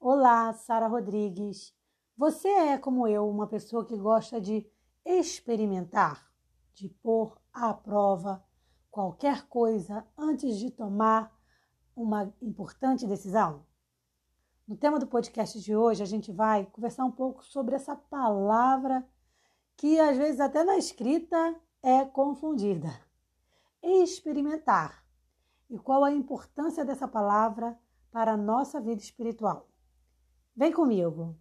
Olá, Sara Rodrigues. Você é, como eu, uma pessoa que gosta de experimentar, de pôr à prova qualquer coisa antes de tomar uma importante decisão? No tema do podcast de hoje, a gente vai conversar um pouco sobre essa palavra que, às vezes, até na escrita é confundida. Experimentar. E qual a importância dessa palavra para a nossa vida espiritual? Vem comigo!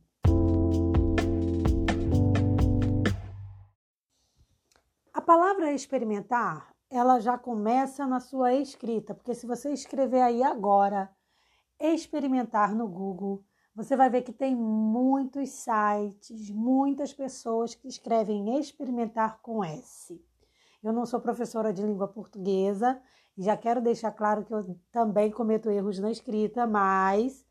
A palavra experimentar, ela já começa na sua escrita, porque se você escrever aí agora, experimentar no Google, você vai ver que tem muitos sites, muitas pessoas que escrevem experimentar com S. Eu não sou professora de língua portuguesa, e já quero deixar claro que eu também cometo erros na escrita, mas...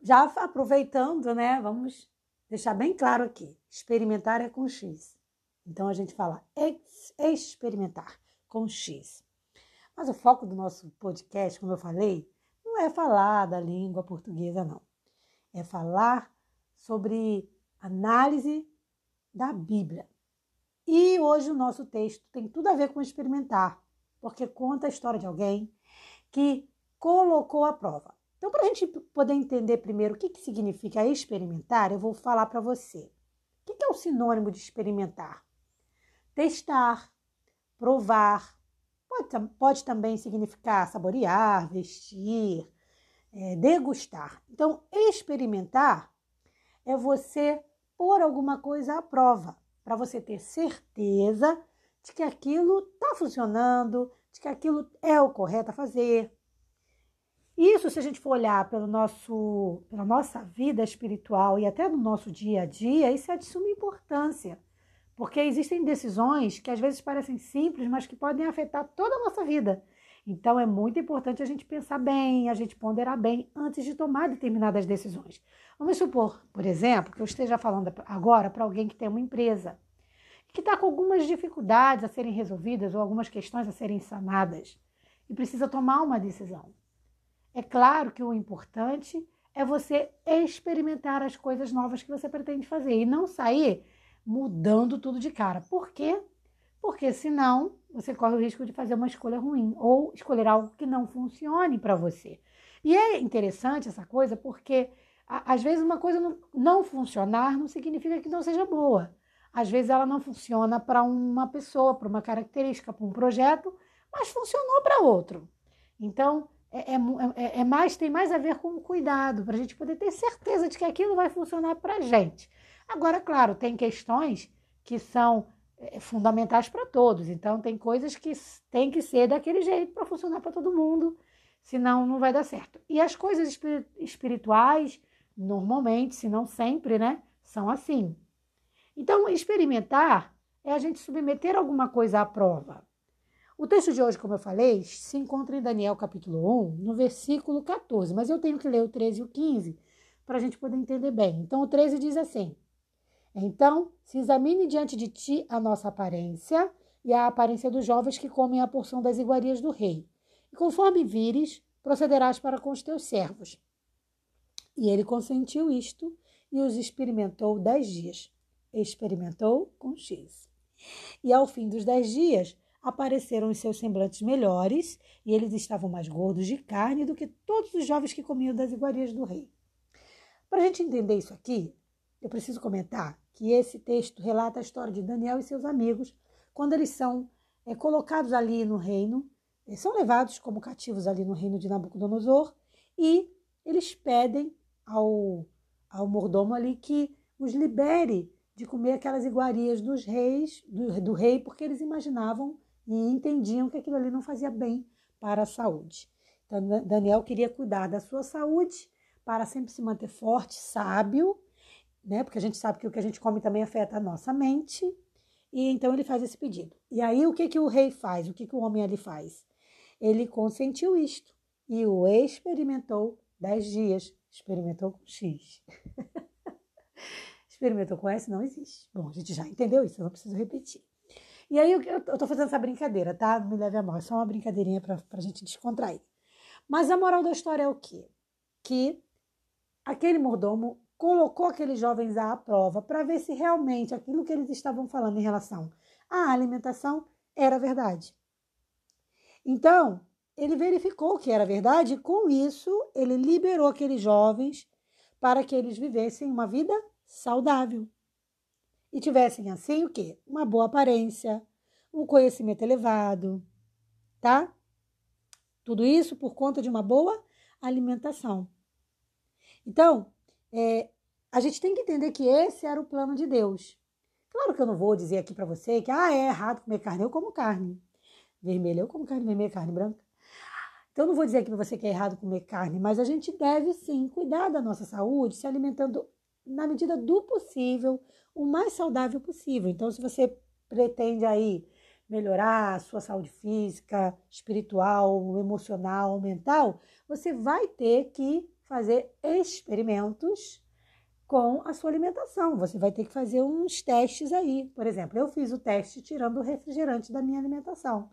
já aproveitando, né? Vamos deixar bem claro aqui. Experimentar é com X. Então, a gente fala experimentar com X. Mas o foco do nosso podcast, como eu falei, não é falar da língua portuguesa, não. É falar sobre análise da Bíblia. E hoje o nosso texto tem tudo a ver com experimentar, porque conta a história de alguém que colocou à prova. Então, para a gente poder entender primeiro o que significa experimentar, eu vou falar para você. O que é o sinônimo de experimentar? Testar, provar, pode também significar saborear, vestir, degustar. Então, experimentar é você pôr alguma coisa à prova, para você ter certeza de que aquilo está funcionando, de que aquilo é o correto a fazer. Isso, se a gente for olhar pela nossa vida espiritual e até no nosso dia a dia, isso é de suma importância, porque existem decisões que às vezes parecem simples, mas que podem afetar toda a nossa vida. Então, é muito importante a gente pensar bem, a gente ponderar bem antes de tomar determinadas decisões. Vamos supor, por exemplo, que eu esteja falando agora para alguém que tem uma empresa, que está com algumas dificuldades a serem resolvidas ou algumas questões a serem sanadas e precisa tomar uma decisão. É claro que o importante é você experimentar as coisas novas que você pretende fazer e não sair mudando tudo de cara. Por quê? Porque senão você corre o risco de fazer uma escolha ruim ou escolher algo que não funcione para você. E é interessante essa coisa porque às vezes uma coisa não funcionar não significa que não seja boa. Às vezes ela não funciona para uma pessoa, para uma característica, para um projeto, mas funcionou para outro. Então, tem mais a ver com o cuidado, para a gente poder ter certeza de que aquilo vai funcionar para a gente. Agora, claro, tem questões que são fundamentais para todos, então tem coisas que tem que ser daquele jeito para funcionar para todo mundo, senão não vai dar certo. E as coisas espirituais, normalmente, se não sempre, né, são assim. Então, experimentar é a gente submeter alguma coisa à prova. O texto de hoje, como eu falei, se encontra em Daniel capítulo 1, no versículo 14, mas eu tenho que ler o 13 e o 15 para a gente poder entender bem. Então, o 13 diz assim: Então, se examine diante de ti a nossa aparência e a aparência dos jovens que comem a porção das iguarias do rei. E conforme vires, procederás para com os teus servos. E ele consentiu isto e os experimentou 10 dias. Experimentou com X. E ao fim dos 10 dias... apareceram os seus semblantes melhores, e eles estavam mais gordos de carne do que todos os jovens que comiam das iguarias do rei. Para a gente entender isso aqui, eu preciso comentar que esse texto relata a história de Daniel e seus amigos, quando eles são colocados ali no reino, são levados como cativos ali no reino de Nabucodonosor, e eles pedem ao mordomo ali que os libere de comer aquelas iguarias dos reis, do rei, porque eles imaginavam e entendiam que aquilo ali não fazia bem para a saúde. Então, Daniel queria cuidar da sua saúde para sempre se manter forte, sábio, né? Porque a gente sabe que o que a gente come também afeta a nossa mente. E então ele faz esse pedido. E aí o que o rei faz? O que o homem ali faz? Ele consentiu isto e o experimentou 10 dias. Experimentou com X. Experimentou com S não existe. Bom, a gente já entendeu isso, eu não preciso repetir. E aí eu tô fazendo essa brincadeira, tá? Não me leve a mal, é só uma brincadeirinha pra gente descontrair. Mas a moral da história é o quê? Que Aquele mordomo colocou aqueles jovens à prova para ver se realmente aquilo que eles estavam falando em relação à alimentação era verdade. Então, ele verificou que era verdade e, com isso, ele liberou aqueles jovens para que eles vivessem uma vida saudável e tivessem, assim, o quê? Uma boa aparência, um conhecimento elevado, tá? Tudo isso por conta de uma boa alimentação. Então, a gente tem que entender que esse era o plano de Deus. Claro que eu não vou dizer aqui para você que é errado comer carne. Eu como carne vermelha, eu como carne vermelha, carne branca. Então, eu não vou dizer aqui para você que é errado comer carne, mas a gente deve sim cuidar da nossa saúde, se alimentando na medida do possível, o mais saudável possível. Então, se você pretende aí melhorar a sua saúde física, espiritual, emocional, mental, você vai ter que fazer experimentos com a sua alimentação. Você vai ter que fazer uns testes aí. Por exemplo, eu fiz o teste tirando o refrigerante da minha alimentação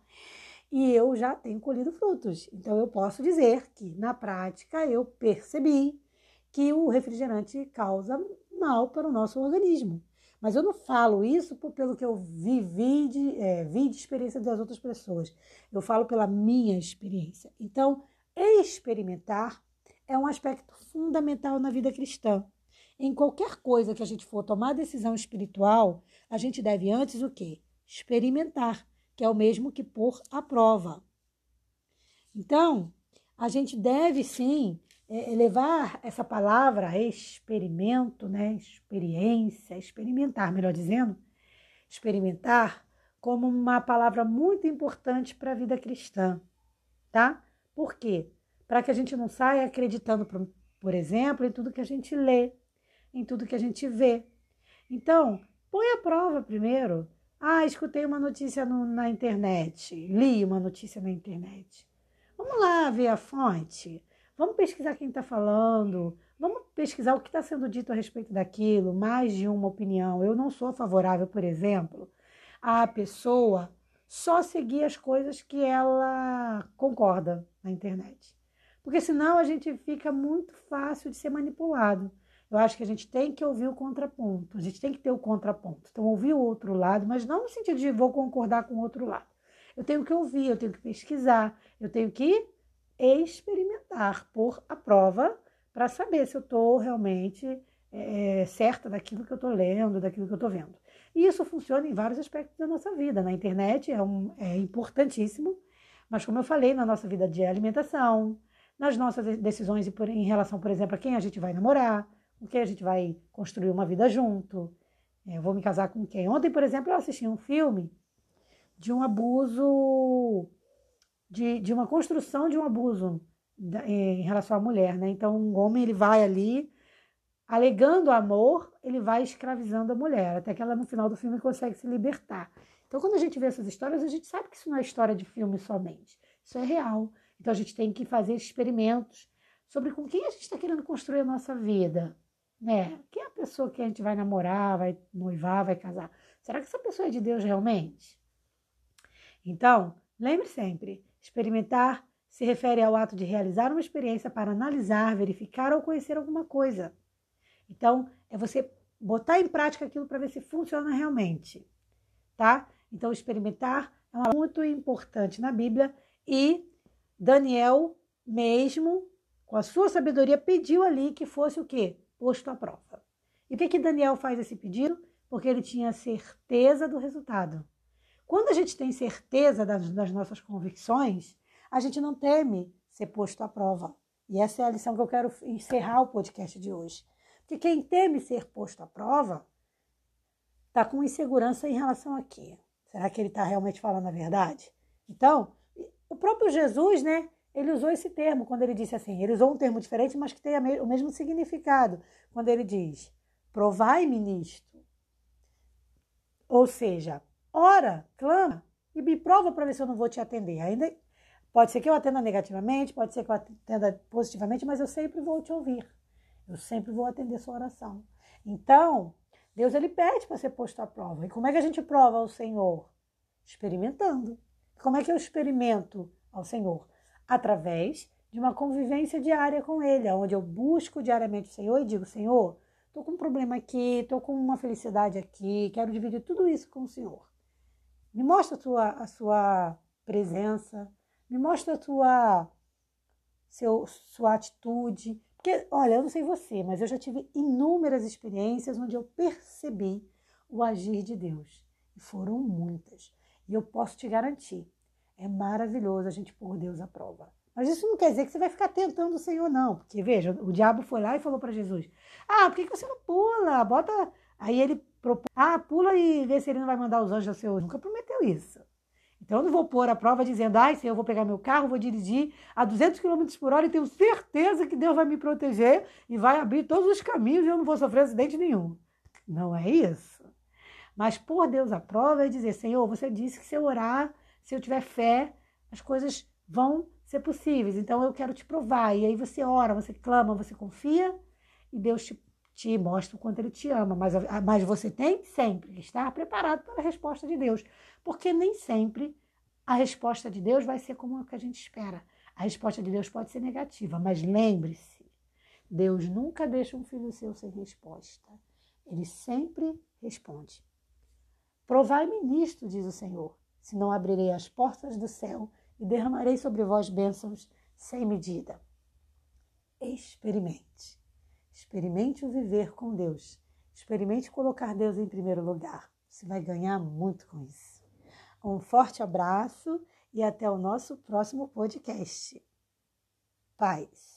e eu já tenho colhido frutos. Então, eu posso dizer que, na prática, eu percebi que o refrigerante causa mal para o nosso organismo. Mas eu não falo isso pelo que eu vi de experiência das outras pessoas. Eu falo pela minha experiência. Então, experimentar é um aspecto fundamental na vida cristã. Em qualquer coisa que a gente for tomar decisão espiritual, a gente deve antes o quê? Experimentar, que é o mesmo que pôr à prova. Então, a gente deve sim levar essa palavra experimento, né? Experiência, experimentar, melhor dizendo, experimentar como uma palavra muito importante para a vida cristã, tá? Por quê? Para que a gente não saia acreditando, por exemplo, em tudo que a gente lê, em tudo que a gente vê. Então, põe à prova primeiro. Escutei uma notícia na internet, li uma notícia na internet. Vamos lá ver a fonte. Vamos pesquisar quem está falando, vamos pesquisar o que está sendo dito a respeito daquilo, mais de uma opinião. Eu não sou favorável, por exemplo, à pessoa só seguir as coisas que ela concorda na internet. Porque senão a gente fica muito fácil de ser manipulado. Eu acho que a gente tem que ouvir o contraponto, a gente tem que ter o contraponto. Então, ouvir o outro lado, mas não no sentido de vou concordar com o outro lado. Eu tenho que ouvir, eu tenho que pesquisar, eu tenho que experimentar, pôr à prova para saber se eu estou realmente certa daquilo que eu estou lendo, daquilo que eu estou vendo. E isso funciona em vários aspectos da nossa vida. Na internet é importantíssimo, mas como eu falei, na nossa vida de alimentação, nas nossas decisões em relação, por exemplo, a quem a gente vai namorar, com quem a gente vai construir uma vida junto, eu vou me casar com quem. Ontem, por exemplo, eu assisti um filme de um abuso... De uma construção de um abuso em relação à mulher, né? Então, um homem, ele vai ali, alegando amor, ele vai escravizando a mulher, até que ela, no final do filme, consegue se libertar. Então, quando a gente vê essas histórias, a gente sabe que isso não é história de filme somente. Isso é real. Então, a gente tem que fazer experimentos sobre com quem a gente está querendo construir a nossa vida, né? Quem é a pessoa que a gente vai namorar, vai noivar, vai casar? Será que essa pessoa é de Deus realmente? Então, lembre sempre... Experimentar se refere ao ato de realizar uma experiência para analisar, verificar ou conhecer alguma coisa. Então, é você botar em prática aquilo para ver se funciona realmente, tá? Então, experimentar é uma coisa muito importante na Bíblia e Daniel mesmo, com a sua sabedoria, pediu ali que fosse o quê? Posto à prova. E por que Daniel faz esse pedido? Porque ele tinha certeza do resultado. Quando a gente tem certeza das nossas convicções, a gente não teme ser posto à prova. E essa é a lição que eu quero encerrar o podcast de hoje. Porque quem teme ser posto à prova está com insegurança em relação a quê? Será que ele está realmente falando a verdade? Então, o próprio Jesus, né? Ele usou esse termo quando ele disse assim. Ele usou um termo diferente, mas que tem o mesmo significado. Quando ele diz, provai-me nisto. Ou seja... Ora, clama e me prova para ver se eu não vou te atender. Ainda pode ser que eu atenda negativamente, pode ser que eu atenda positivamente, mas eu sempre vou te ouvir. Eu sempre vou atender sua oração. Então, Deus ele pede para ser posto à prova. E como é que a gente prova ao Senhor? Experimentando. Como é que eu experimento ao Senhor? Através de uma convivência diária com Ele, onde eu busco diariamente o Senhor e digo, Senhor, estou com um problema aqui, estou com uma felicidade aqui, quero dividir tudo isso com o Senhor. Me mostra a sua presença, me mostra sua atitude. Porque, olha, eu não sei você, mas eu já tive inúmeras experiências onde eu percebi o agir de Deus. E foram muitas. E eu posso te garantir, é maravilhoso a gente pôr Deus à prova. Mas isso não quer dizer que você vai ficar tentando o Senhor, não. Porque, veja, o diabo foi lá e falou para Jesus, por que você não pula? Bota... Aí ele propôs, pula e vê se ele não vai mandar os anjos ao Senhor. Nunca prometeu isso. Então eu não vou pôr a prova dizendo, Senhor, eu vou pegar meu carro, vou dirigir a 200 km por hora e tenho certeza que Deus vai me proteger e vai abrir todos os caminhos e eu não vou sofrer acidente nenhum. Não é isso. Mas pôr Deus à prova é dizer, Senhor, você disse que se eu orar, se eu tiver fé, as coisas vão ser possíveis, então eu quero te provar. E aí você ora, você clama, você confia e Deus te mostra o quanto Ele te ama. Mas você tem sempre que estar preparado para a resposta de Deus, porque nem sempre a resposta de Deus vai ser como a que a gente espera. A resposta de Deus pode ser negativa, mas lembre-se, Deus nunca deixa um filho seu sem resposta. Ele sempre responde. Provai-me nisto, diz o Senhor, senão abrirei as portas do céu e derramarei sobre vós bênçãos sem medida. Experimente. Experimente o viver com Deus. Experimente colocar Deus em primeiro lugar. Você vai ganhar muito com isso. Um forte abraço e até o nosso próximo podcast. Paz.